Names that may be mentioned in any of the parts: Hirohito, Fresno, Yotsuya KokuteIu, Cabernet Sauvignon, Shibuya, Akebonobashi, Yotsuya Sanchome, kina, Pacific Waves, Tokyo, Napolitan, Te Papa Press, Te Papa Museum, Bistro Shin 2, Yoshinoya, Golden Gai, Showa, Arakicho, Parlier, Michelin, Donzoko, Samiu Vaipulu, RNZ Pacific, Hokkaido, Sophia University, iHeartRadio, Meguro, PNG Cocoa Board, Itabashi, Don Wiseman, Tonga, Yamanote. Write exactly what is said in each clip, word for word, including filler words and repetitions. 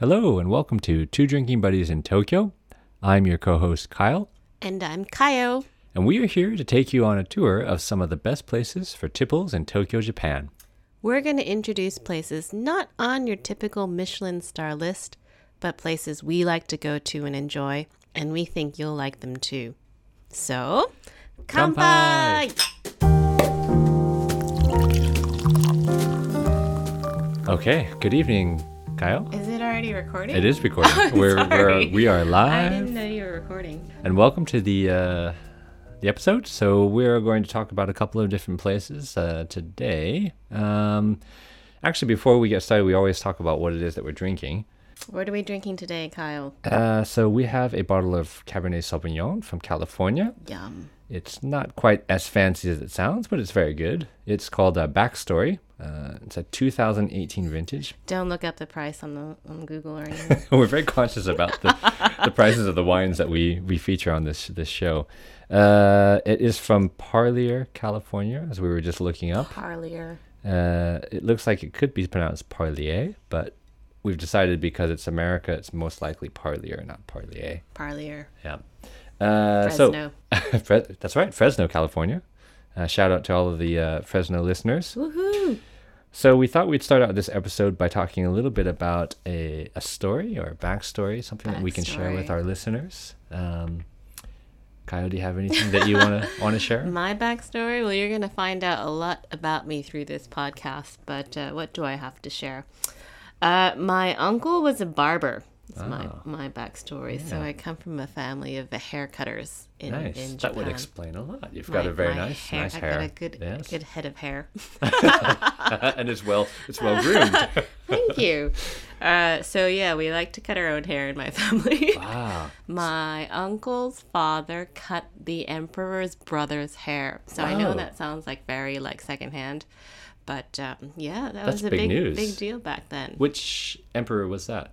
Hello and welcome to Two Drinking Buddies in Tokyo. I'm your co-host Kyle. And I'm Kayo. And we are here to take you on a tour of some of the best places for tipples in Tokyo, Japan. We're going to introduce places not on your typical Michelin star list, but places we like to go to and enjoy, and we think you'll like them too. So, kanpai! Okay, good evening, Kyle. Is it already recording? It is recording. Oh, we're, we're we are live. I didn't know you were recording. And welcome to the uh, the episode. So we're going to talk about a couple of different places uh, today. Um, actually, before we get started, we always talk about what it is that we're drinking. What are we drinking today, Kyle? Uh, so we have a bottle of Cabernet Sauvignon from California. Yum. It's not quite as fancy as it sounds, but it's very good. It's called uh, Backstory. Uh, it's a two thousand eighteen vintage. Don't look up the price on the on Google or anything. We're very conscious about the, the prices of the wines that we, we feature on this this show. Uh, it is from Parlier, California, as we were just looking up. Parlier. Uh, it looks like it could be pronounced Parlier, but we've decided because it's America, it's most likely Parlier, not Parlier. Parlier. Yeah. Uh, Fresno. So, Fre- that's right, Fresno, California. Uh, shout out to all of the uh, Fresno listeners. Woohoo! So we thought we'd start out this episode by talking a little bit about a, a story or a backstory, something backstory. that we can share with our listeners. Um, Kyle, do you have anything that you want to want to share? My backstory? Well, you're going to find out a lot about me through this podcast, but uh, what do I have to share? Uh, my uncle was a barber. That's oh. my, my backstory. Yeah. So I come from a family of haircutters in, nice. in Japan. That would explain a lot. You've my, got a very nice hair. Nice I've hair. I've got a good, yes. good head of hair. And it's well it's well groomed. Thank you. Uh, so yeah, we like to cut our own hair in my family. Wow. My uncle's father cut the emperor's brother's hair. So oh. I know that sounds like very like secondhand. But um, yeah, that That's was a big, big, news. big deal back then. Which emperor was that?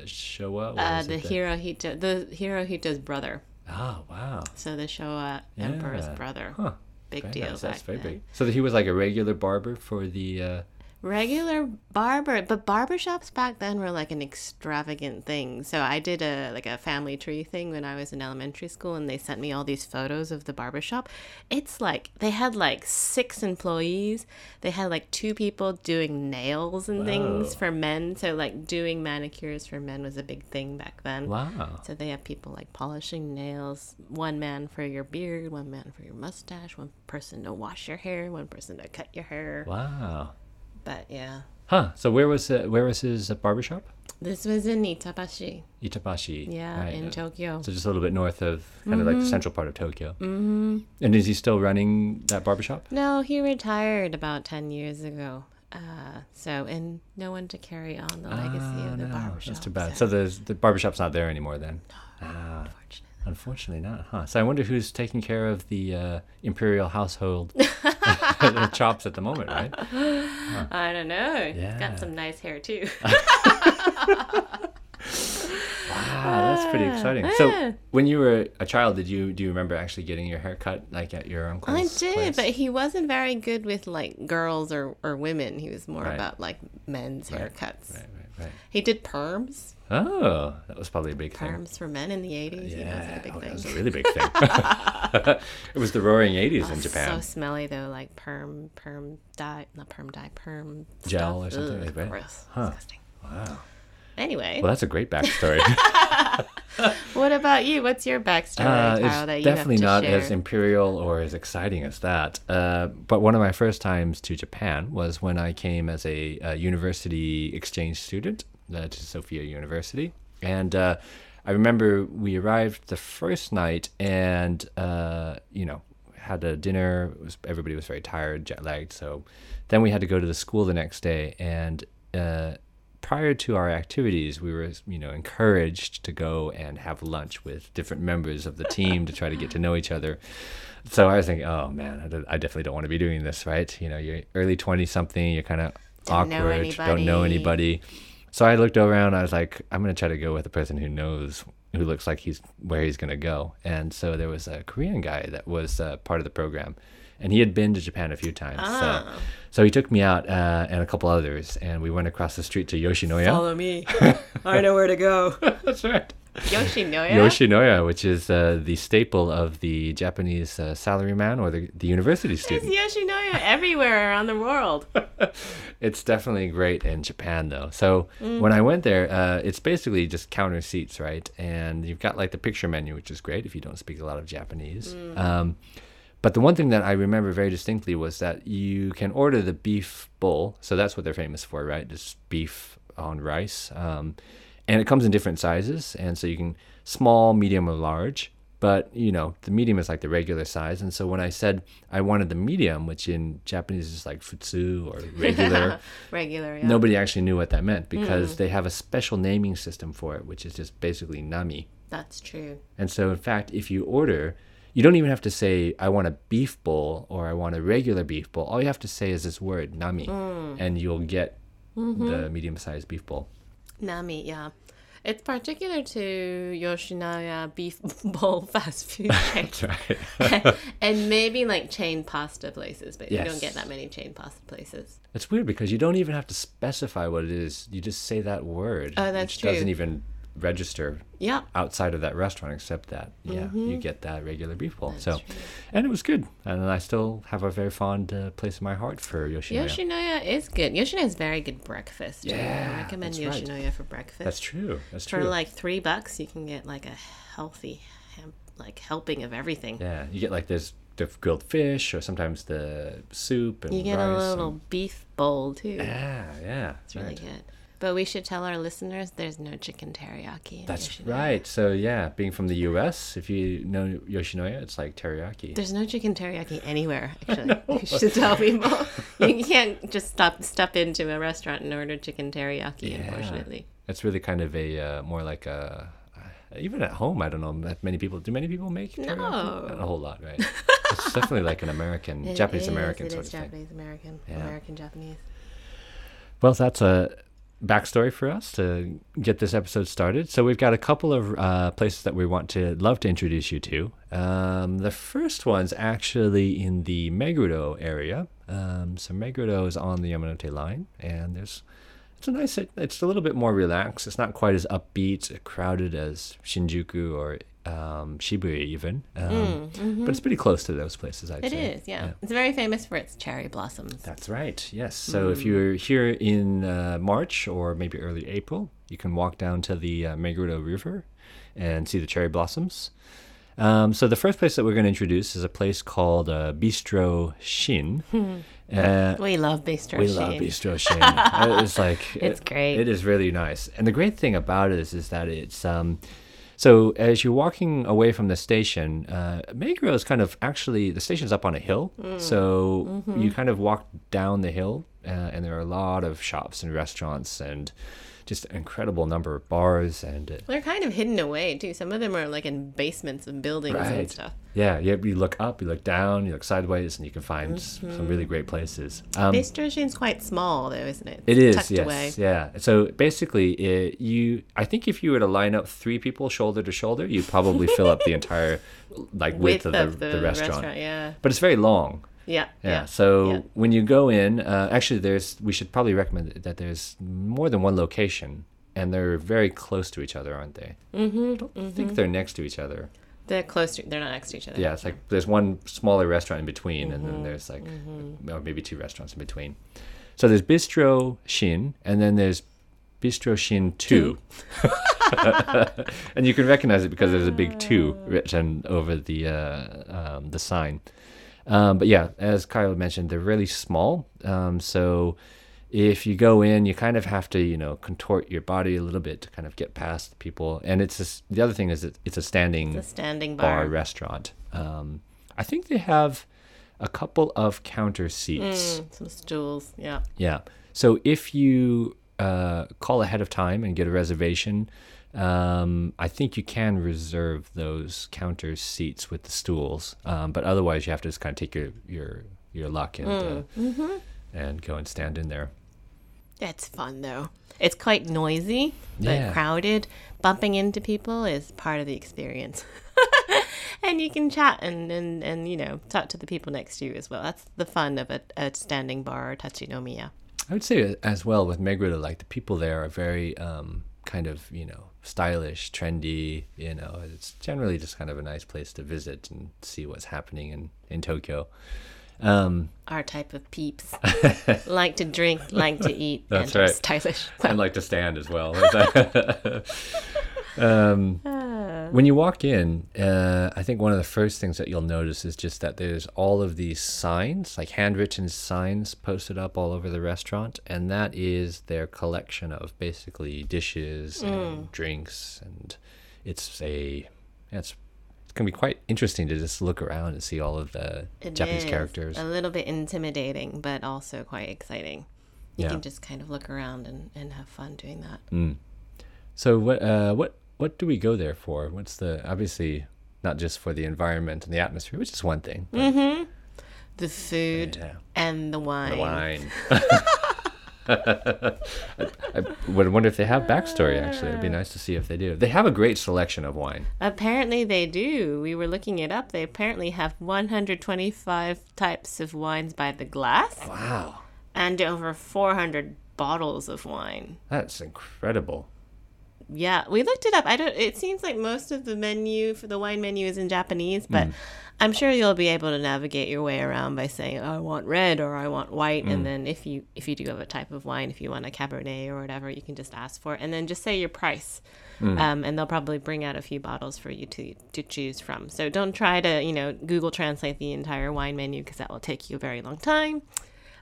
Showa? Uh, the Hirohito, the Hirohito's brother. Oh, wow. So the Showa yeah. emperor's brother. Huh. Big very deal nice. That's back very then. Big. So he was like a regular barber for the... Uh... Regular barber. But barbershops back then were like an extravagant thing. So I did a like a family tree thing when I was in elementary school, and they sent me all these photos of the barbershop. It's like they had like six employees. They had like two people doing nails and wow. things for men. So like doing manicures for men was a big thing back then. Wow. So they have people like polishing nails. One man for your beard, one man for your mustache, one person to wash your hair, one person to cut your hair. Wow. But yeah. Huh. So where was uh, where was his uh, barbershop? This was in Itabashi. Itabashi. Yeah, right. in uh, Tokyo. So just a little bit north of kind mm-hmm. of like the central part of Tokyo. Mm-hmm. And is he still running that barbershop? No, he retired about ten years ago. Uh, so, and no one to carry on the legacy oh, of the no, barbershop. That's too bad. So, so there's, the barbershop's not there anymore then? No, ah. unfortunately. Unfortunately not, huh? So I wonder who's taking care of the uh, imperial household the chops at the moment, right? Huh. I don't know. Yeah. He's got some nice hair too. Wow, that's pretty exciting. So when you were a child, did you do you remember actually getting your hair cut like at your uncle's place? I did, place? But he wasn't very good with like girls or, or women. He was more right. about like men's right. haircuts. Right, right, right. He did perms. Oh, that was probably a big thing. Perms for men in the eighties. Yeah, you know, was a big oh, thing. That was a really big thing. It was the roaring eighties oh, in Japan. So smelly though, like perm, perm dye, not perm dye, perm gel stuff. or something Ugh, like that. Gross, huh. disgusting. Wow. Anyway. Well, that's a great backstory. What about you? What's your backstory, uh, Kyle, that you have to share? It's definitely not as imperial or as exciting as that. Uh, but one of my first times to Japan was when I came as a, a university exchange student. Uh, to Sophia University, and uh, I remember we arrived the first night, and uh, you know, had a dinner. It was, everybody was very tired, jet lagged. So then we had to go to the school the next day, and uh, prior to our activities, we were you know encouraged to go and have lunch with different members of the team to try to get to know each other. So I was thinking, oh man, I, don't, I definitely don't want to be doing this, right? You know, you're early twenty something, you're kind of awkward, don't know anybody. So I looked around, I was like, I'm going to try to go with a person who knows, who looks like he's where he's going to go. And so there was a Korean guy that was uh, part of the program. And he had been to Japan a few times. Ah. So, so he took me out uh, and a couple others, and we went across the street to Yoshinoya. Follow me. I know where to go. That's right. Yoshinoya? Yoshinoya, which is uh, the staple of the Japanese uh, salaryman or the, the university student. There's Yoshinoya everywhere around the world. It's definitely great in Japan, though. So mm-hmm. when I went there, uh, it's basically just counter seats, right? And you've got like the picture menu, which is great if you don't speak a lot of Japanese. Mm. Um, but the one thing that I remember very distinctly was that you can order the beef bowl. So that's what they're famous for, right? Just beef on rice. Um And it comes in different sizes, and so you can small, medium, or large. But, you know, the medium is like the regular size. And so when I said I wanted the medium, which in Japanese is like futsu or regular, regular, yeah. nobody actually knew what that meant because mm. they have a special naming system for it, which is just basically nami. That's true. And so, in fact, if you order, you don't even have to say, I want a beef bowl or I want a regular beef bowl. All you have to say is this word, nami, mm. and you'll get mm-hmm. the medium-sized beef bowl. Nami, yeah. It's particular to Yoshinoya beef bowl fast food chains. That's right. And maybe like chain pasta places, but yes. you don't get that many chain pasta places. It's weird because you don't even have to specify what it is. You just say that word. Oh, that's which true. Which doesn't even register yeah. outside of that restaurant except that, yeah, mm-hmm. you get that regular beef bowl. That's so, true. And it was good. And I still have a very fond uh, place in my heart for Yoshinoya. Yoshinoya is good. Yoshinoya is very good breakfast. Yeah, I recommend Yoshinoya right. for breakfast. That's true. That's for true. For like three bucks, you can get like a healthy like helping of everything. Yeah, you get like this the grilled fish or sometimes the soup and you get rice a little and... beef bowl too. Yeah, yeah. It's really right. good. But we should tell our listeners there's no chicken teriyaki in That's Yoshinoya. Right. So, yeah, being from the U S, if you know Yoshinoya, it's like teriyaki. There's no chicken teriyaki anywhere, actually. You should tell people. You can't just stop, step into a restaurant and order chicken teriyaki, yeah. unfortunately. It's really kind of a, uh, more like a, even at home, I don't know, that many people, do many people make teriyaki? No. Not a whole lot, right? It's definitely like an American, Japanese-American sort of thing. It is Japanese-American, yeah. American-Japanese. Well, that's a... backstory for us to get this episode started. So we've got a couple of uh, places that we want to love to introduce you to. Um, the first one's actually in the Meguro area. Um, so Meguro is on the Yamanote line, and there's it's a nice. It, it's a little bit more relaxed. It's not quite as upbeat, crowded as Shinjuku or um, Shibuya even, um, mm, mm-hmm. but it's pretty close to those places. I'd it say it is. Yeah. yeah, it's very famous for its cherry blossoms. That's right. Yes. So mm. if you're here in uh, March or maybe early April, you can walk down to the uh, Meguro River and see the cherry blossoms. Um, so the first place that we're going to introduce is a place called uh, Bistro Shin. uh, we love Bistro we Shin. We love Bistro Shin. It's like it's it, great. It is really nice, and the great thing about it is, is that it's. Um, So as you're walking away from the station, uh, Meguro is kind of actually, the station's up on a hill. Mm. So mm-hmm. you kind of walk down the hill uh, and there are a lot of shops and restaurants and just an incredible number of bars. and uh, They're kind of hidden away too. Some of them are like in basements and buildings right. and stuff. Yeah, you, you look up, you look down, you look sideways and you can find mm-hmm. some really great places. Um, Bistro Shin's quite small though, isn't it? It's it is, tucked yes. away. Yeah. So basically, it, you, I think if you were to line up three people shoulder to shoulder, you'd probably fill up the entire like width, width of, of the, the, the restaurant. restaurant. Yeah. But it's very long. Yeah, yeah. Yeah. So yeah. when you go in, uh, actually, there's we should probably recommend that there's more than one location, and they're very close to each other, aren't they? Mm-hmm. I don't mm-hmm. think they're next to each other. They're close to. They're not next to each other. Yeah. It's like there's one smaller restaurant in between, mm-hmm. and then there's like, mm-hmm. or maybe two restaurants in between. So there's Bistro Shin, and then there's Bistro Shin two. And you can recognize it because there's a big two written over the uh, um, the sign. Um, but yeah, as Kyle mentioned, they're really small. Um, so if you go in, you kind of have to, you know, contort your body a little bit to kind of get past people. And it's a, the other thing is that it's a standing, it's a standing bar. bar restaurant. Um, I think they have a couple of counter seats. Mm, some stools, yeah. Yeah. So if you uh, call ahead of time and get a reservation, Um, I think you can reserve those counter seats with the stools, um, but otherwise you have to just kind of take your your, your luck and mm. uh, mm-hmm. and go and stand in there. It's fun though. It's quite noisy, but yeah. crowded. Bumping into people is part of the experience. and you can chat and, and, and, you know, talk to the people next to you as well. That's the fun of a, a standing bar or tachinomiya. I would say as well with Meguro, like the people there are very um, kind of, you know, stylish, trendy, you know, it's generally just kind of a nice place to visit and see what's happening in, in Tokyo. Um, Our type of peeps. Like to drink, like to eat, that's and right. stylish. So. And like to stand as well. um, uh. When you walk in, uh, I think one of the first things that you'll notice is just that there's all of these signs, like handwritten signs posted up all over the restaurant. And that is their collection of basically dishes mm. and drinks. And it's a... it's It can be quite interesting to just look around and see all of the it Japanese is. characters. A little bit intimidating, but also quite exciting. You yeah. can just kind of look around and, and have fun doing that. Mm. So what uh, what what do we go there for? What's the obviously not just for the environment and the atmosphere, which is one thing. Mm-hmm. The food yeah. and the wine. The wine. I, I would wonder if they have backstory, actually. It'd be nice to see if they do. They have a great selection of wine. Apparently they do. We were looking it up. They apparently have one hundred twenty-five types of wines by the glass. Wow. And over four hundred bottles of wine. That's incredible. Yeah, we looked it up. I don't. It seems like most of the menu for the wine menu is in Japanese, but mm. I'm sure you'll be able to navigate your way around by saying, oh, "I want red" or "I want white," mm. and then if you if you do have a type of wine, if you want a Cabernet or whatever, you can just ask for it, and then just say your price, mm. um, and they'll probably bring out a few bottles for you to to choose from. So don't try to you know Google Translate the entire wine menu because that will take you a very long time.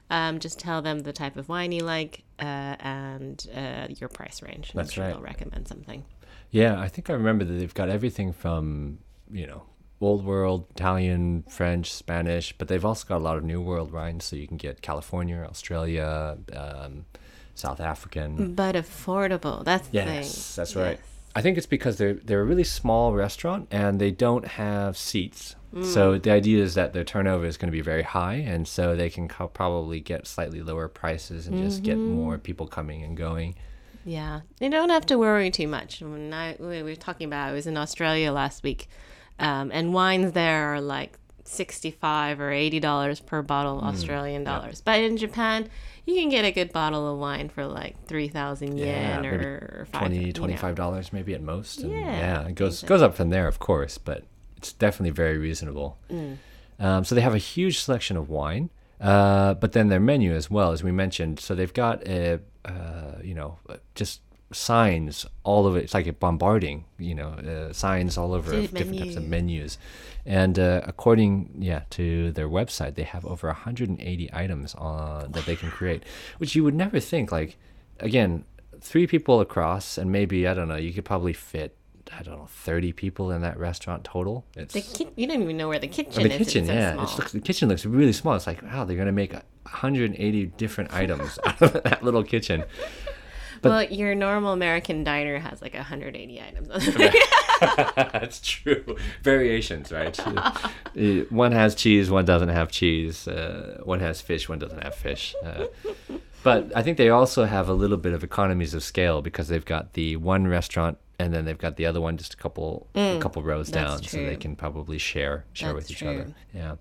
Um, just tell them the type of wine you like uh, and uh, your price range. And that's sure right. They'll recommend something. Yeah, I think I remember that they've got everything from, you know, old world, Italian, French, Spanish, but they've also got a lot of new world wines. So you can get California, Australia, um, South African. But affordable. That's the yes, thing. Yes, that's right. Yes. I think it's because they're, they're a really small restaurant and they don't have seats. Mm. So the idea is that their turnover is going to be very high, and so they can co- probably get slightly lower prices and mm-hmm. just get more people coming and going. Yeah, you don't have to worry too much. When I, we were talking about, I was in Australia last week, um, and wines there are like sixty-five dollars or eighty dollars per bottle mm. Australian dollars. Yeah. But in Japan, you can get a good bottle of wine for like three thousand yen yeah, or five dollars. twenty dollars, twenty-five dollars maybe at most. And yeah. yeah, it goes, goes up from there, of course, but... it's definitely very reasonable. Mm. Um, so they have a huge selection of wine, uh, but then their menu as well, as we mentioned. So they've got, a, uh, you know, just signs all over. It's like a bombarding, you know, uh, signs all over of different types of menus. And uh, according yeah, to their website, they have over one hundred eighty items on, that they can create, which you would never think. Like, again, three people across and maybe, I don't know, you could probably fit I don't know, thirty people in that restaurant total. It's the ki- you don't even know where the kitchen oh, the is. The kitchen, it's so yeah, small. It's looks, the kitchen looks really small. It's like, wow, they're gonna make one hundred eighty different items out of that little kitchen. But well, your normal American diner has like one hundred eighty items. That's true. Variations, right? One has cheese, one doesn't have cheese. Uh, one has fish, one doesn't have fish. Uh, but I think they also have a little bit of economies of scale because they've got the one restaurant. And then they've got the other one just a couple mm, a couple rows down, true. So they can probably share share that's with each true. other. Yeah,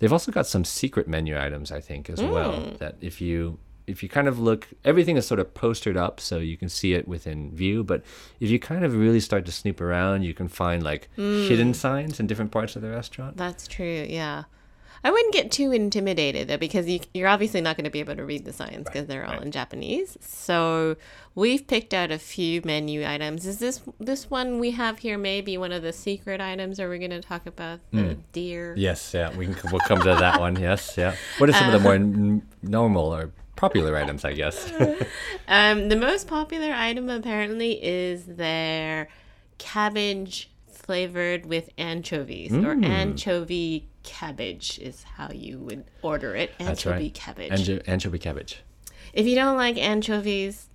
they've also got some secret menu items, I think, as mm. well. That if you if you kind of look, everything is sort of postered up, so you can see it within view. But if you kind of really start to snoop around, you can find like mm. hidden signs in different parts of the restaurant. That's true. Yeah. I wouldn't get too intimidated though, because you, you're obviously not going to be able to read the signs because right, they're all right. in Japanese. So we've picked out a few menu items. Is this this one we have here maybe one of the secret items? Are we going to talk about the mm. deer? Yes, yeah, we can. We'll come to that one. Yes, yeah. What are some um, of the more n- normal or popular items? I guess. um, the most popular item apparently is their cabbage flavored with anchovies mm. or anchovy. Cabbage is how you would order it. Anchovy right. cabbage. Ancho- anchovy cabbage. If you don't like anchovies,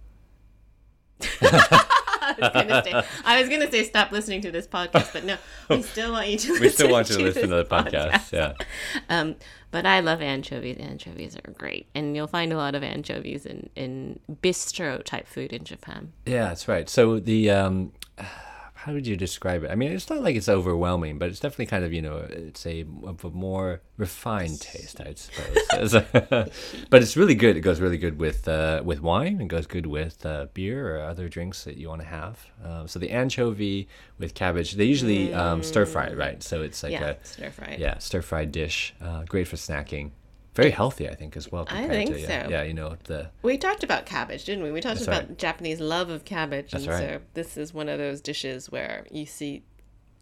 I was gonna say I was gonna say stop listening to this podcast, but no, we still want you to. Listen we still want you to listen to the podcast. podcast. Yeah. Um, but I love anchovies. Anchovies are great, and you'll find a lot of anchovies in, in bistro type food in Japan. Yeah, that's right. So the um. how would you describe it? I mean, it's not like it's overwhelming, but it's definitely kind of, you know, it's a, a more refined taste, I suppose. But it's really good. It goes really good with uh, with wine. It goes good with uh, beer or other drinks that you want to have. Um, so the anchovy with cabbage, they usually mm. um, stir fry it, right? So it's like yeah, a stir fried. Yeah, stir fried dish. Uh, great for snacking. Very healthy, I think, as well. I think to, yeah, so. Yeah, you know the. We talked about cabbage, didn't we? We talked That's about right. Japanese love of cabbage, That's and right. so this is one of those dishes where you see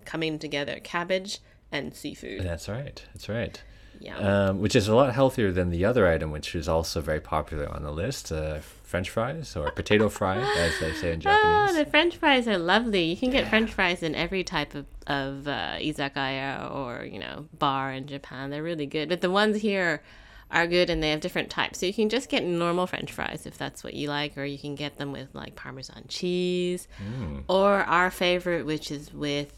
coming together cabbage and seafood. That's right. That's right. Yeah. Um, which is a lot healthier than the other item, which is also very popular on the list. Uh, French fries or potato fry, as they say in Japanese. Oh, the French fries are lovely. You can get yeah. French fries in every type of, of uh, izakaya or, you know, bar in Japan. They're really good. But the ones here are good, and they have different types. So you can just get normal French fries if that's what you like, or you can get them with like Parmesan cheese, mm. or our favorite, which is with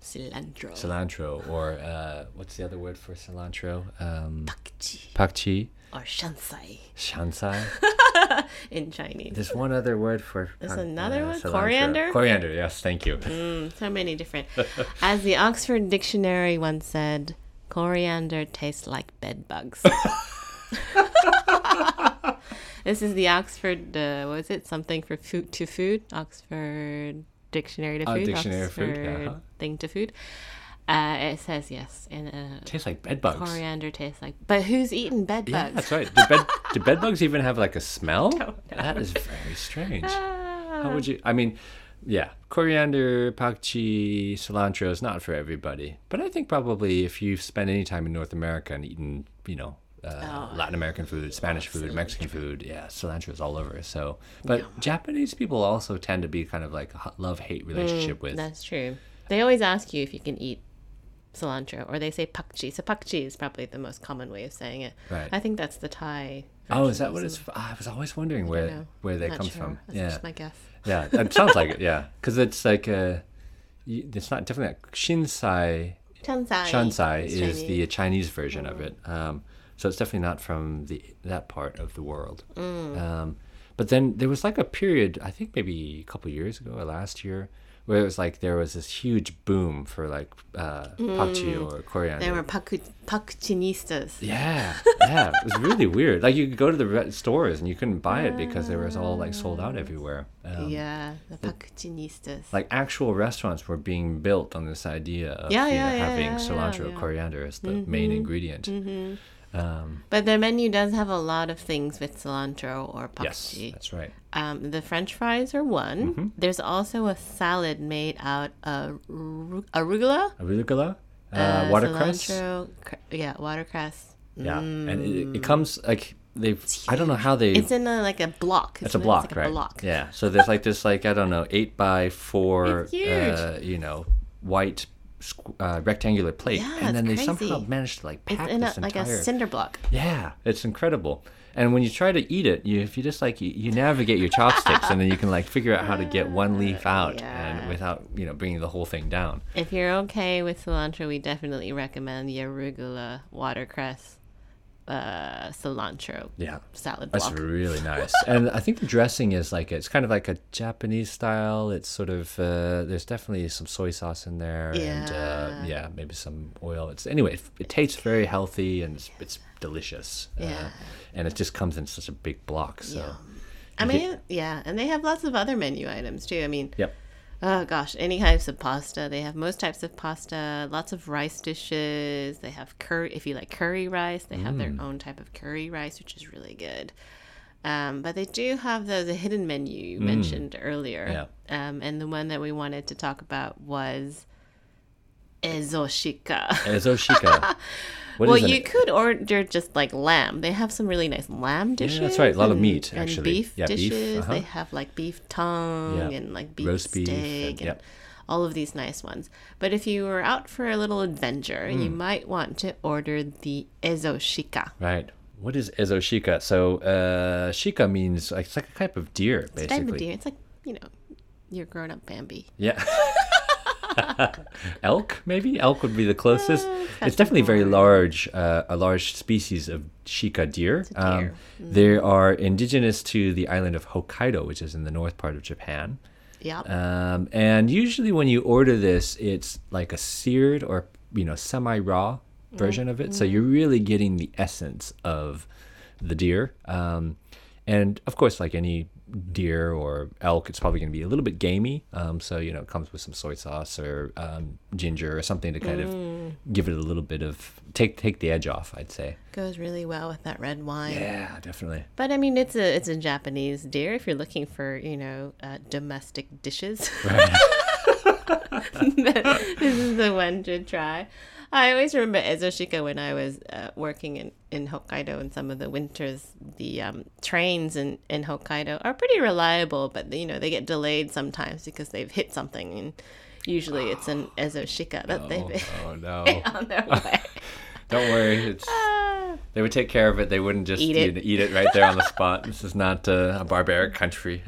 cilantro. Cilantro, or uh, what's the other word for cilantro? Um, Pakchi. Pakchi. Or shansai. Shansai. In Chinese. There's one other word for... There's another uh, one? Cilantro. Coriander? Coriander, yes, thank you. Mm, so many different. As the Oxford Dictionary once said, coriander tastes like bed bugs. This is the Oxford, uh, what is it? Something for food to food? Oxford Dictionary to food? Uh, dictionary Oxford food, yeah. Thing to food. Uh, it says yes. And, uh, tastes like bed bugs. Coriander tastes like... But who's eating bed bugs? Yeah, that's right. Do bed, do bed bugs even have like a smell? No, no. That is very strange. Ah. How would you... I mean... Yeah, coriander, pakchi, cilantro is not for everybody. But I think probably if you've spent any time in North America and eaten, you know, uh, oh, Latin American food, Spanish food, cilantro. Mexican food, yeah, cilantro is all over. So, but yeah. Japanese people also tend to be kind of like a love-hate relationship mm, with. That's true. They always ask you if you can eat cilantro, or they say pakchi. So pakchi is probably the most common way of saying it. Right. I think that's the Thai. Oh, is that what it's? I was always wondering where where that comes sure. from. That's yeah, just my guess. Yeah, it sounds like it. Yeah, because it's like a, it's not definitely like shinsai. Chansai. Chansai is Chinese. The Chinese version mm. of it. Um, so it's definitely not from the that part of the world. Mm. Um, but then there was like a period, I think maybe a couple of years ago or last year, where it was like there was this huge boom for like uh, mm. pakchi or coriander. They were paku pakchinistas. Yeah, yeah. It was really weird. Like you could go to the stores and you couldn't buy it because they were all like sold out everywhere. Um, yeah, the pakchinistas. Like actual restaurants were being built on this idea of yeah, you yeah, know, yeah, having yeah, cilantro yeah. or coriander as the mm-hmm. main ingredient. Mm-hmm. Um, but their menu does have a lot of things with cilantro or pakchi. Yes, that's right. Um, the French fries are one. Mm-hmm. There's also a salad made out of arugula. Arugula, uh, uh, watercress. Cilantro, cr- yeah, watercress. Yeah, mm. and it, it comes like they've. I don't know how they. It's in a, like a block. It's, it's a block, like a right? Block. Yeah. So there's like this, like I don't know, eight by four. It's huge. Uh, you know, white. Uh, rectangular plate, yeah, and then they crazy. somehow managed to like pack it's in this a, like entire... a cinder block. Yeah, it's incredible. And when you try to eat it, you if you just like you, you navigate your chopsticks, and then you can like figure out how to get one leaf out yeah. and without you know bringing the whole thing down. If you're okay with cilantro, we definitely recommend the arugula watercress uh, cilantro. Yeah, salad block. That's really nice. And I think the dressing is like it's kind of like a Japanese style. It's sort of uh, there's definitely some soy sauce in there, yeah. and uh, yeah, maybe some oil. It's anyway, it, it tastes very healthy and it's, it's delicious. Yeah, uh, and it just comes in such a big block. So, yeah. I mean, get, yeah, and they have lots of other menu items too. I mean, yep. Oh gosh, any types of pasta. They have most types of pasta, lots of rice dishes. They have curry, if you like curry rice, they mm. have their own type of curry rice, which is really good. Um, but they do have the, the hidden menu you mm. mentioned earlier. Yeah. Um, and the one that we wanted to talk about was Ezo Shika. Ezo Shika. What well, you it? could order just like lamb. They have some really nice lamb dishes. Yeah, that's right. A lot and, of meat, actually. And beef yeah, dishes. Beef, uh-huh. They have like beef tongue yeah. and like beef roast steak beef and, and yep. all of these nice ones. But if you were out for a little adventure, mm. you might want to order the Ezo Shika. Right. What is Ezo Shika? So uh, shika means like, it's like a type of deer, basically. It's a type of deer. It's like, you know, your grown-up Bambi. Yeah. elk maybe elk would be the closest. Uh, it's definitely very large uh, a large species of Shika deer, deer. Um, mm. They are indigenous to the island of Hokkaido, which is in the north part of Japan. Yeah. Um, and usually when you order this, it's like a seared or, you know, semi-raw version mm-hmm. of it. So you're really getting the essence of the deer. Um, and of course, like any deer or elk, it's probably going to be a little bit gamey. Um, so, you know, it comes with some soy sauce or um, ginger or something to kind mm. of give it a little bit of, take take the edge off, I'd say. Goes really well with that red wine. Yeah, definitely. But, I mean, it's a it's a Japanese deer if you're looking for, you know, uh, domestic dishes. Right. This is the one to try. I always remember Ezo Shika when I was uh, working in, in Hokkaido in some of the winters. The um, trains in, in Hokkaido are pretty reliable, but you know they get delayed sometimes because they've hit something. And usually oh, it's an Ezo Shika that no, they've hit oh, no. on their way. Don't worry. It's, uh, they would take care of it. They wouldn't just eat it, eat it right there on the spot. This is not uh, a barbaric country.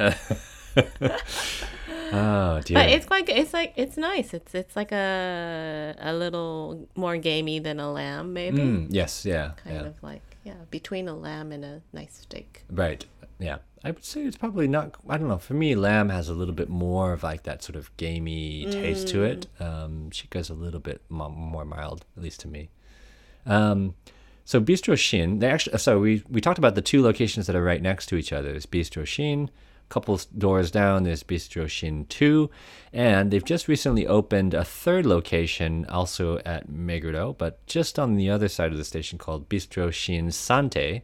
Oh dear. But it's quite good. It's like it's nice. It's it's like a a little more gamey than a lamb, maybe. Mm, yes, yeah. Kind yeah. of like yeah, between a lamb and a nice steak. Right. Yeah. I would say it's probably not. I don't know. For me, lamb has a little bit more of like that sort of gamey taste mm. to it. Um, Shika's a little bit more mild, at least to me. Um, so Bistro Shin. They actually. So we we talked about the two locations that are right next to each other. There's Bistro Shin. Couple doors down, there's Bistro Shin two, and they've just recently opened a third location, also at Meguro, but just on the other side of the station called Bistro Shin Santé,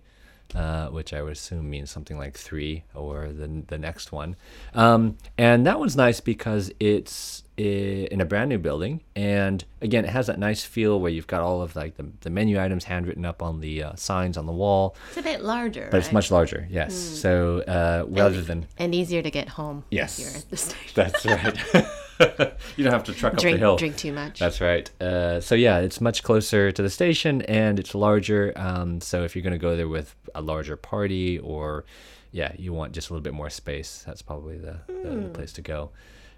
uh, which I would assume means something like three or the the next one. Um, and that one's nice because it's in a brand new building, and again, it has that nice feel where you've got all of like the, the menu items handwritten up on the uh, signs on the wall. It's a bit larger, but right? It's much larger, yes. Mm. So uh, rather and, than and easier to get home. Yes, if you're at the station. That's right. You don't have to truck drink, up the hill. Drink too much. That's right. Uh, so yeah, it's much closer to the station, and it's larger. Um, so if you're going to go there with a larger party, or yeah, you want just a little bit more space, that's probably the, mm. the, the place to go.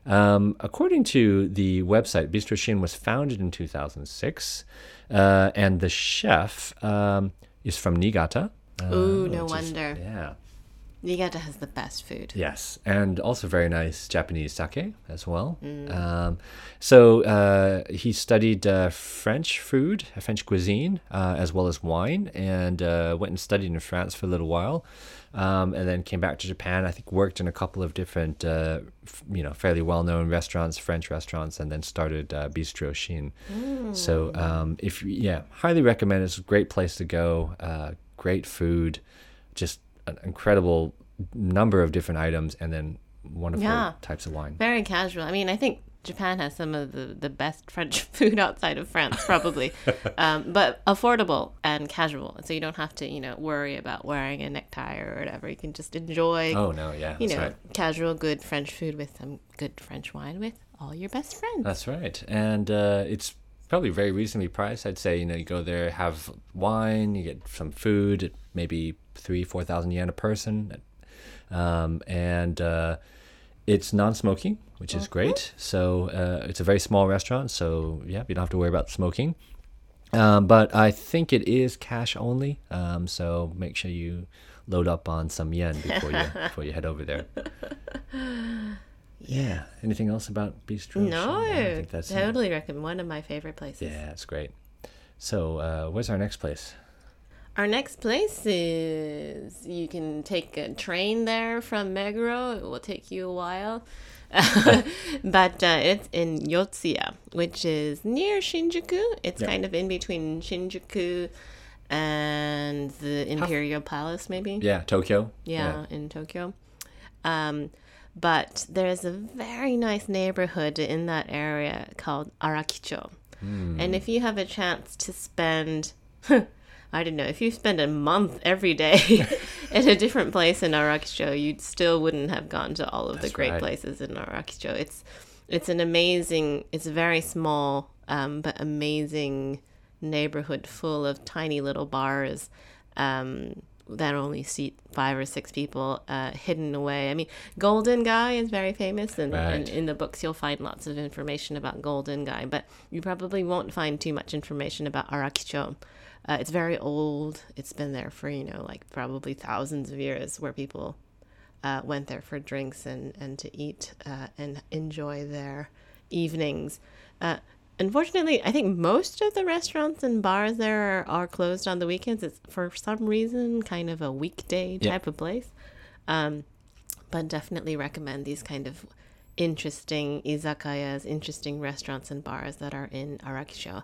Um, according to the website, Bistro Shin was founded in two thousand six, uh, and the chef um, is from Niigata. Uh, Ooh, no wonder. Is, yeah. Niigata has the best food. Yes, and also very nice Japanese sake as well. Mm. Um, so uh, he studied uh, French food, French cuisine, uh, as well as wine, and uh, went and studied in France for a little while. Um, and then came back to Japan, I think worked in a couple of different, uh, f- you know, fairly well-known restaurants, French restaurants, and then started uh, Bistro Shin. Mm. So um, if, yeah, highly recommend. It's a great place to go, uh, great food, just an incredible number of different items, and then wonderful yeah. types of wine. Very casual. I mean, I think Japan has some of the, the best French food outside of France, probably, um, but affordable and casual. So you don't have to, you know, worry about wearing a necktie or whatever. You can just enjoy, oh no, yeah, you know, right. casual, good French food with some good French wine with all your best friends. That's right. And uh, it's probably very reasonably priced. I'd say, you know, you go there, have wine, you get some food, maybe three, four thousand yen a person. Um, and uh, it's non-smoking, which is great. So uh, it's a very small restaurant, so yeah, you don't have to worry about smoking. Um, but I think it is cash only, um, so make sure you load up on some yen before you before you head over there. Yeah. Anything else about Bistro? No, yeah, I think that's totally it. Recommend. One of my favorite places. Yeah, it's great. So uh, where's our next place? Our next place is, you can take a train there from Meguro. It will take you a while. But uh, it's in Yotsuya, which is near Shinjuku. It's yep. kind of in between Shinjuku and the Imperial How? Palace, maybe? Yeah, Tokyo. Yeah, yeah. in Tokyo. Um, but there's a very nice neighborhood in that area called Arakicho. Mm. And if you have a chance to spend... I don't know, if you spend a month every day at a different place in Arakicho, you still wouldn't have gone to all of That's the great right. places in Arakicho. It's it's an amazing, it's a very small um, but amazing neighborhood full of tiny little bars um, that only seat five or six people uh, hidden away. I mean, Golden Gai is very famous, and, right. and in the books you'll find lots of information about Golden Gai, but you probably won't find too much information about Arakicho. Uh, it's very old. It's been there for, you know, like probably thousands of years where people uh, went there for drinks and, and to eat uh, and enjoy their evenings. Uh, unfortunately, I think most of the restaurants and bars there are, are closed on the weekends. It's for some reason kind of a weekday type yeah. of place. Um, but definitely recommend these kind of interesting izakayas, interesting restaurants and bars that are in Arakicho.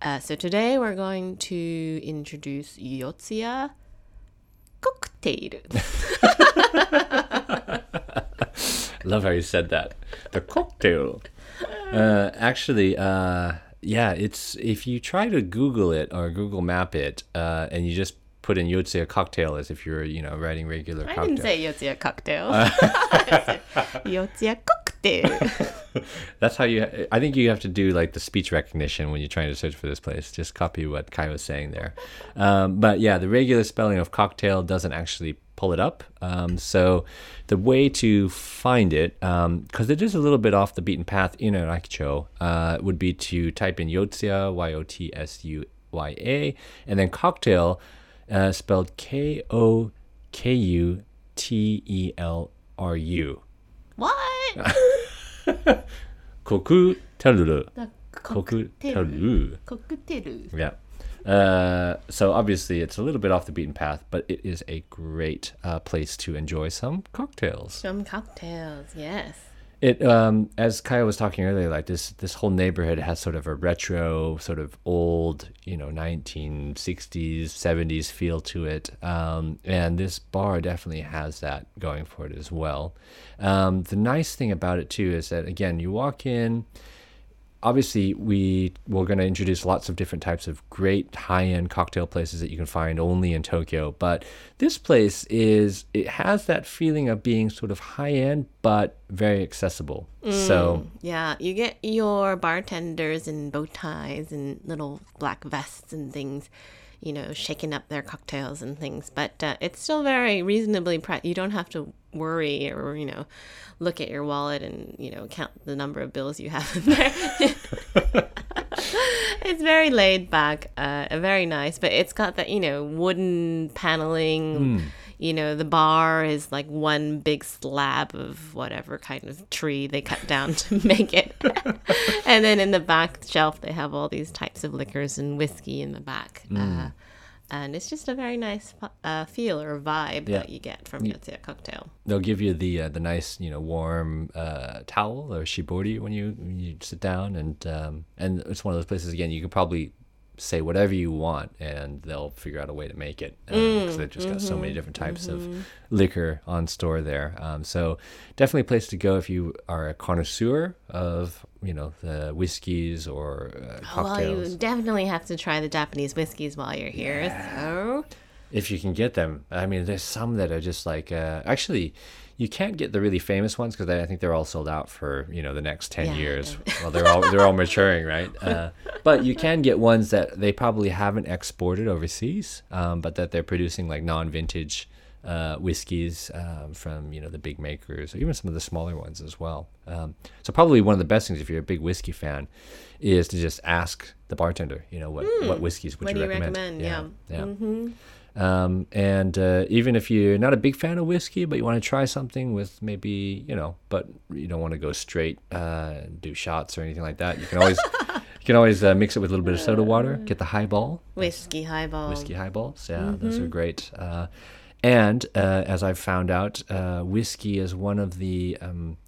Uh, so today we're going to introduce Yotsuya KokuteIu. Love how you said that. The cocktail. Uh, actually, uh, yeah, it's if you try to Google it or Google Map it, uh, and you just put in Yotsuya cocktail as if you're, you know, writing regular cocktail. I didn't say Yotsuya cocktail. Uh, Yotsuya cocktail. That's how you. I think you have to do like the speech recognition when you're trying to search for this place. Just copy what Kai was saying there. Um, but yeah, the regular spelling of cocktail doesn't actually pull it up. Um, so the way to find it, um, because it is a little bit off the beaten path in Arakicho, uh, would be to type in Yotsuya, Y O T S U Y A, and then cocktail, uh, spelled K O K U T E L R U. What? Kokuteru. Kokuteru. Kokuteru. Yeah. Uh, so obviously it's a little bit off the beaten path, but it is a great uh, place to enjoy some cocktails. Some cocktails, yes. It um, as Kaya was talking earlier, like this this whole neighborhood has sort of a retro, sort of old, you know, nineteen sixties, seventies feel to it. Um, and this bar definitely has that going for it as well. Um, the nice thing about it too is that, again, you walk in. Obviously, we, we're going to introduce lots of different types of great high-end cocktail places that you can find only in Tokyo. But this place is, it has that feeling of being sort of high-end, but very accessible. Mm, so yeah, you get your bartenders in bow ties and little black vests and things, you know, shaking up their cocktails and things. But uh, it's still very reasonably priced. You don't have to worry or, you know, look at your wallet and, you know, count the number of bills you have in there. It's very laid back, uh, very nice. But it's got that, you know, wooden paneling. Mm. You know, the bar is like one big slab of whatever kind of tree they cut down to make it. And then in the back shelf, they have all these types of liquors and whiskey in the back. Mm. Uh, and it's just a very nice uh, feel or vibe yeah. that you get from Yotsuya cocktail. They'll give you the uh, the nice, you know, warm uh, towel or shibori when you when you sit down. And um, and it's one of those places, again, you could probably say whatever you want and they'll figure out a way to make it because um, mm, they've just mm-hmm, got so many different types mm-hmm. of liquor on store there. Um, so definitely a place to go if you are a connoisseur of, you know, the whiskeys or uh, cocktails. Well, you definitely have to try the Japanese whiskeys while you're here. Yeah. So if you can get them. I mean, there's some that are just like, uh, actually, you can't get the really famous ones because I think they're all sold out for, you know, the next ten yeah, years. Yeah. Well, they're all they're all maturing, right? Uh, but you can get ones that they probably haven't exported overseas, um, but that they're producing like non-vintage uh, whiskeys um, from, you know, the big makers or even some of the smaller ones as well. Um, so probably one of the best things if you're a big whiskey fan is to just ask the bartender, you know, what mm, what whiskeys would what you, do you recommend? recommend? Yeah, yeah. yeah. Mm-hmm. Um, and uh, even if you're not a big fan of whiskey, but you want to try something with maybe, you know, but you don't want to go straight uh, and do shots or anything like that, you can always you can always uh, mix it with a little bit of soda water, get the highball. Whiskey highball. Whiskey highballs, yeah, mm-hmm. those are great. Uh, and uh, as I've found out, uh, whiskey is one of the, um,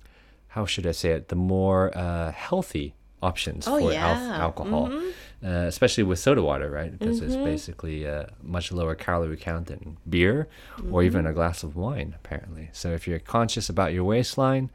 how should I say it, the more uh, healthy options oh, for yeah. al- alcohol. Mm-hmm. Uh, especially with soda water, right? Because mm-hmm. it's basically a much lower calorie count than beer mm-hmm. or even a glass of wine, apparently. So if you're conscious about your waistline,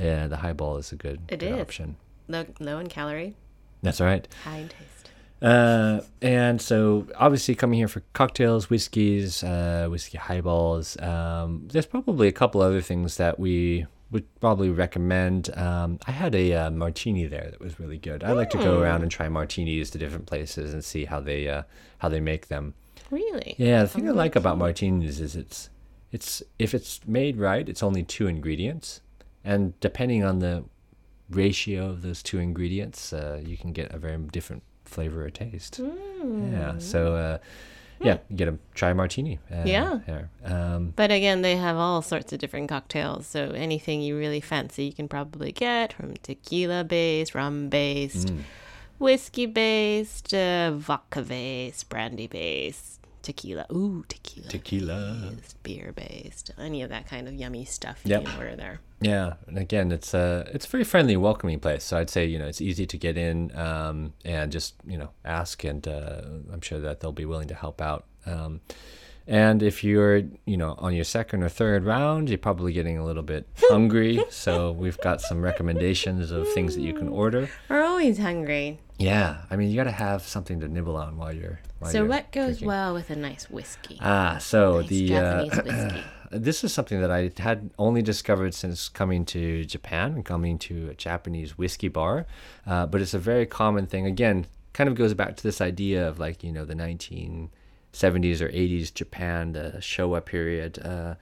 uh, the highball is a good, it good is. option. Low, low in calorie. That's right. High in taste. Uh, and so obviously coming here for cocktails, whiskeys, uh, whiskey highballs. Um, there's probably a couple other things that we would probably recommend. Um, I had a uh, martini there that was really good. I mm. like to go around and try martinis to different places and see how they uh, how they make them. Really? Yeah. The thing oh, I like about martinis is it's it's if it's made right, it's only two ingredients, and depending on the ratio of those two ingredients, uh, you can get a very different flavor or taste. Mm. Yeah. So. Uh, Yeah, get a chai martini. Uh, yeah. There. Um, but again, they have all sorts of different cocktails. So anything you really fancy, you can probably get from tequila-based, rum-based, mm. whiskey-based, uh, vodka-based, brandy-based, tequila. Ooh, tequila. Tequila. Beer-based, any of that kind of yummy stuff you yep. can order there. Yeah, and again, it's a it's a very friendly, welcoming place. So I'd say you know it's easy to get in, um, and just you know ask, and uh, I'm sure that they'll be willing to help out. Um, and if you're you know on your second or third round, you're probably getting a little bit hungry. So we've got some recommendations of things that you can order. We're always hungry. Yeah, I mean you got to have something to nibble on while you're. While so you're what goes drinking. Well with a nice whiskey? Ah, so nice the Japanese uh, whiskey. This is something that I had only discovered since coming to Japan and coming to a Japanese whiskey bar, uh, but it's a very common thing. Again, kind of goes back to this idea of like, you know, the nineteen seventies or eighties Japan, the Showa period, uh,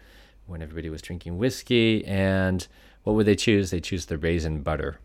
when everybody was drinking whiskey. And what would they choose? They choose the raisin butter.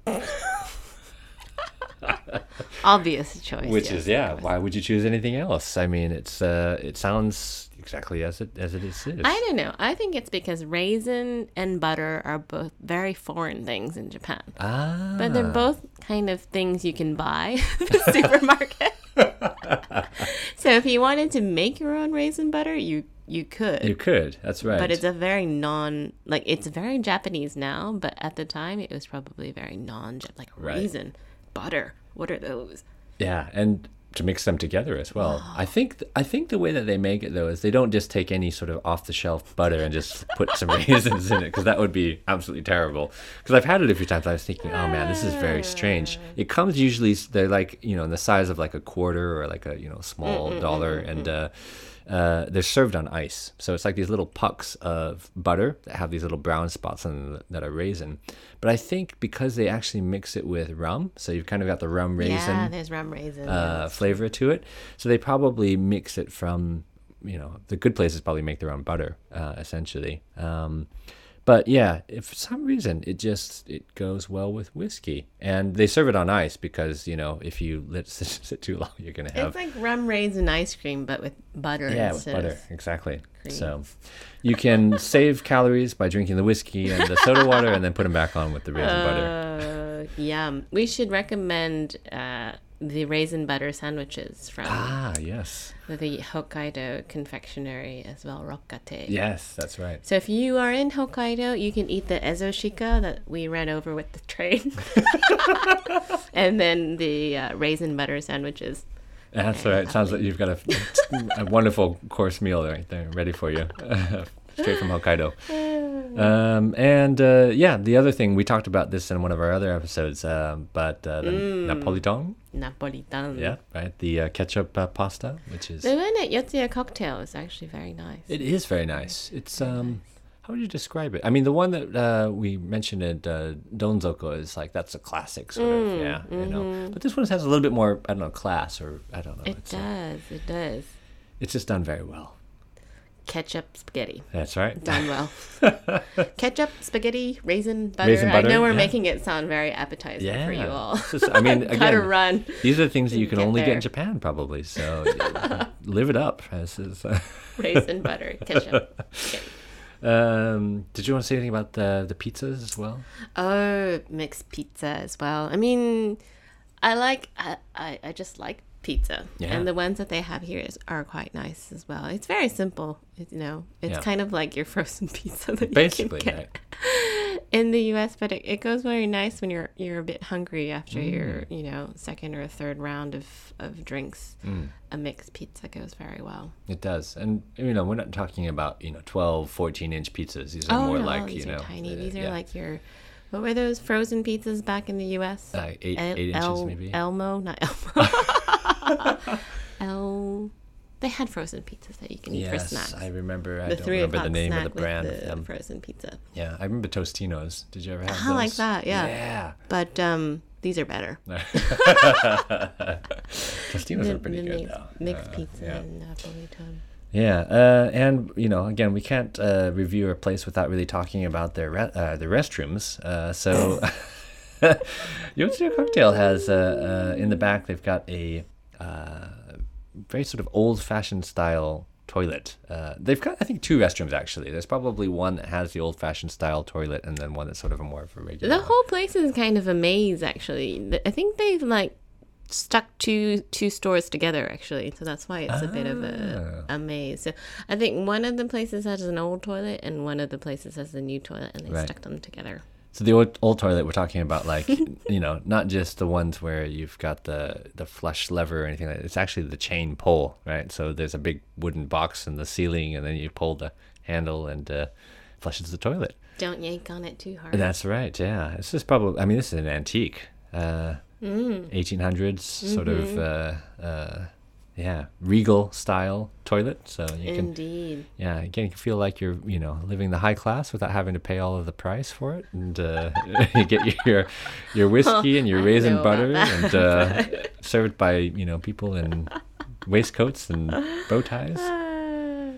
Obvious choice. Which yes, is, yeah, why would you choose anything else? I mean, it's uh, it sounds exactly as it as it is. I don't know. I think it's because raisin and butter are both very foreign things in Japan. Ah. But they're both kind of things you can buy at the supermarket. So if you wanted to make your own raisin butter, you you could. You could, that's right. But it's a very non, like, it's very Japanese now, but at the time it was probably very non-Japanese, like right. raisin butter. What are those? Yeah, and to mix them together as well. Wow. I think th- I think the way that they make it though is they don't just take any sort of off the shelf butter and just put some raisins in it, because that would be absolutely terrible. Because I've had it a few times. I was thinking, oh man, this is very strange. It comes usually they're like you know in the size of like a quarter or like a you know small mm-hmm, dollar, mm-hmm. and uh, uh, they're served on ice. So it's like these little pucks of butter that have these little brown spots on them that are raisin. But I think because they actually mix it with rum, so you've kind of got the rum raisin. Yeah, there's rum raisin uh, flavor to it. So they probably mix it from, you know, the good places probably make their own butter, uh, essentially. Um, but yeah, if for some reason it just it goes well with whiskey, and they serve it on ice because you know if you let sit, sit too long, you're gonna have. It's like rum raisin ice cream, but with butter. Yeah, with butter, exactly. So you can save calories by drinking the whiskey and the soda water and then put them back on with the raisin uh, butter. Yum. We should recommend uh, the raisin butter sandwiches from ah, yes. the Hokkaido confectionery as well, Rokkatei. Yes, that's right. So if you are in Hokkaido, you can eat the Ezo Shika that we ran over with the train and then the uh, raisin butter sandwiches. That's all right. Sounds like you've got a, a wonderful course meal right there, ready for you, straight from Hokkaido. Um, and uh, yeah, the other thing, we talked about this in one of our other episodes, uh, but uh, the mm. Napolitan. Napolitan. Yeah, right. The uh, ketchup uh, pasta, which is... The one at Yotsuya Cocktail is actually very nice. It is very nice. It's... um. How would you describe it? I mean, the one that uh, we mentioned at uh, Donzoko is like, that's a classic sort mm, of, yeah, mm-hmm. you know. But this one has a little bit more, I don't know, class or, I don't know. It it's does, a, it does. It's just done very well. Ketchup spaghetti. That's right. Done well. Ketchup, spaghetti, raisin butter. Raisin butter. I know we're yeah. making it sound very appetizing yeah. for you all. Just, I mean, again, gotta run. These are things that you can get only there. Get in Japan, probably. So live it up. This is, uh... Raisin butter, ketchup, spaghetti. Um, did you want to say anything about the the pizzas as well? Oh, mixed pizza as well. I mean, I like I, I, I just like pizza, yeah. and the ones that they have here is, are quite nice as well. It's very simple, you know. It's yeah. kind of like your frozen pizza that basically you can get right. in the U S, but it, it goes very nice when you're you're a bit hungry after mm. your you know second or third round of of drinks. Mm. A mixed pizza goes very well. It does. And, you know, we're not talking about, you know, twelve, fourteen-inch pizzas. These are oh, more no, like, these you are know. Tiny. The, these are yeah. like your, what were those frozen pizzas back in the U S? Uh, eight, El, eight inches, El, maybe. Elmo, not Elmo. El, they had frozen pizzas that you can eat yes, for snacks. Yes, I remember. I the don't remember the name of the brand. The um, frozen pizza. Yeah, I remember Tostino's. Did you ever have I those? I like that, yeah. Yeah. But, um... these are better. Tostinos are pretty good, though. Mixed uh, pizza yeah. and Napolitan. Yeah, uh, and, you know, again, we can't uh, review a place without really talking about their, re- uh, their restrooms. Uh, so Yotsuya Cocktail has, uh, uh, in the back, they've got a... Uh, very sort of old-fashioned style toilet. Uh, they've got, I think, two restrooms, actually. There's probably one that has the old-fashioned style toilet and then one that's sort of a more of a regular The one. Whole place is kind of a maze, actually. I think they've, like, stuck two two stores together, actually. So that's why it's ah. a bit of a, a maze. So I think one of the places has an old toilet and one of the places has a new toilet, and they right. stuck them together. So the old, old toilet we're talking about, like, you know, not just the ones where you've got the, the flush lever or anything like that. It's actually the chain pull, right? So there's a big wooden box in the ceiling, and then you pull the handle and uh, flushes the toilet. Don't yank on it too hard. That's right, yeah. This is probably, I mean, this is an antique, uh, mm. eighteen hundreds sort mm-hmm. of, uh, uh, yeah, regal style toilet. So you can, Indeed. yeah, again, you can feel like you're, you know, living the high class without having to pay all of the price for it, and uh, you get your your whiskey oh, and your I raisin butter, and uh, served by, you know, people in waistcoats and bow ties. Uh,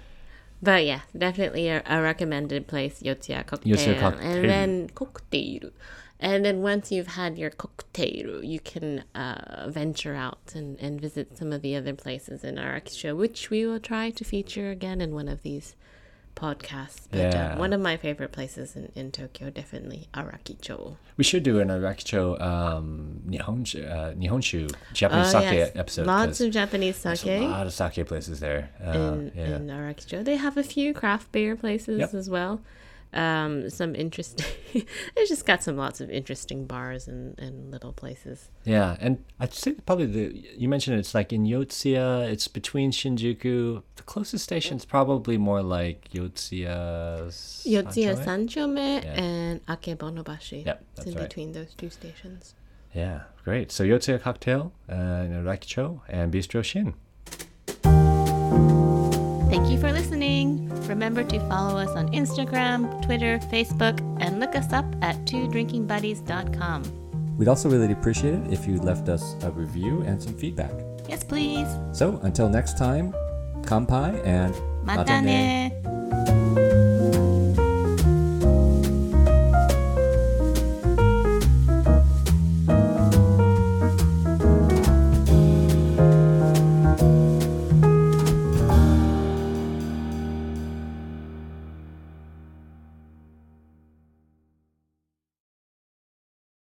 but yeah, definitely a, a recommended place, Yotsuya KokuteIu, and then KokuteIu. And then once you've had your cocktail, you can uh, venture out and, and visit some of the other places in Arakicho, which we will try to feature again in one of these podcasts. But yeah. uh, one of my favorite places in, in Tokyo, definitely Arakicho. We should do an Arakicho um, Nihonshu, uh, Nihonshu, Japanese oh, sake yes. episode. Lots of Japanese sake. There's a lot of sake places there. Uh, in, yeah. in Arakicho. They have a few craft beer places yep. as well. Um, some interesting, it's just got some lots of interesting bars and, and little places. Yeah, and I'd say probably the, you mentioned it's like in Yotsuya, it's between Shinjuku. The closest station's probably more like Yotsuya Yotsuya Sanchome yeah. and Akebonobashi. Yep, that's it's in right. between those two stations. Yeah, great. So Yotsuya Cocktail, uh, Arakicho, and Bistro Shin. Thank you for listening. Remember to follow us on Instagram, Twitter, Facebook, and look us up at two drinking buddies dot com. We'd also really appreciate it if you left us a review and some feedback. Yes, please. So until next time, kanpai and matane.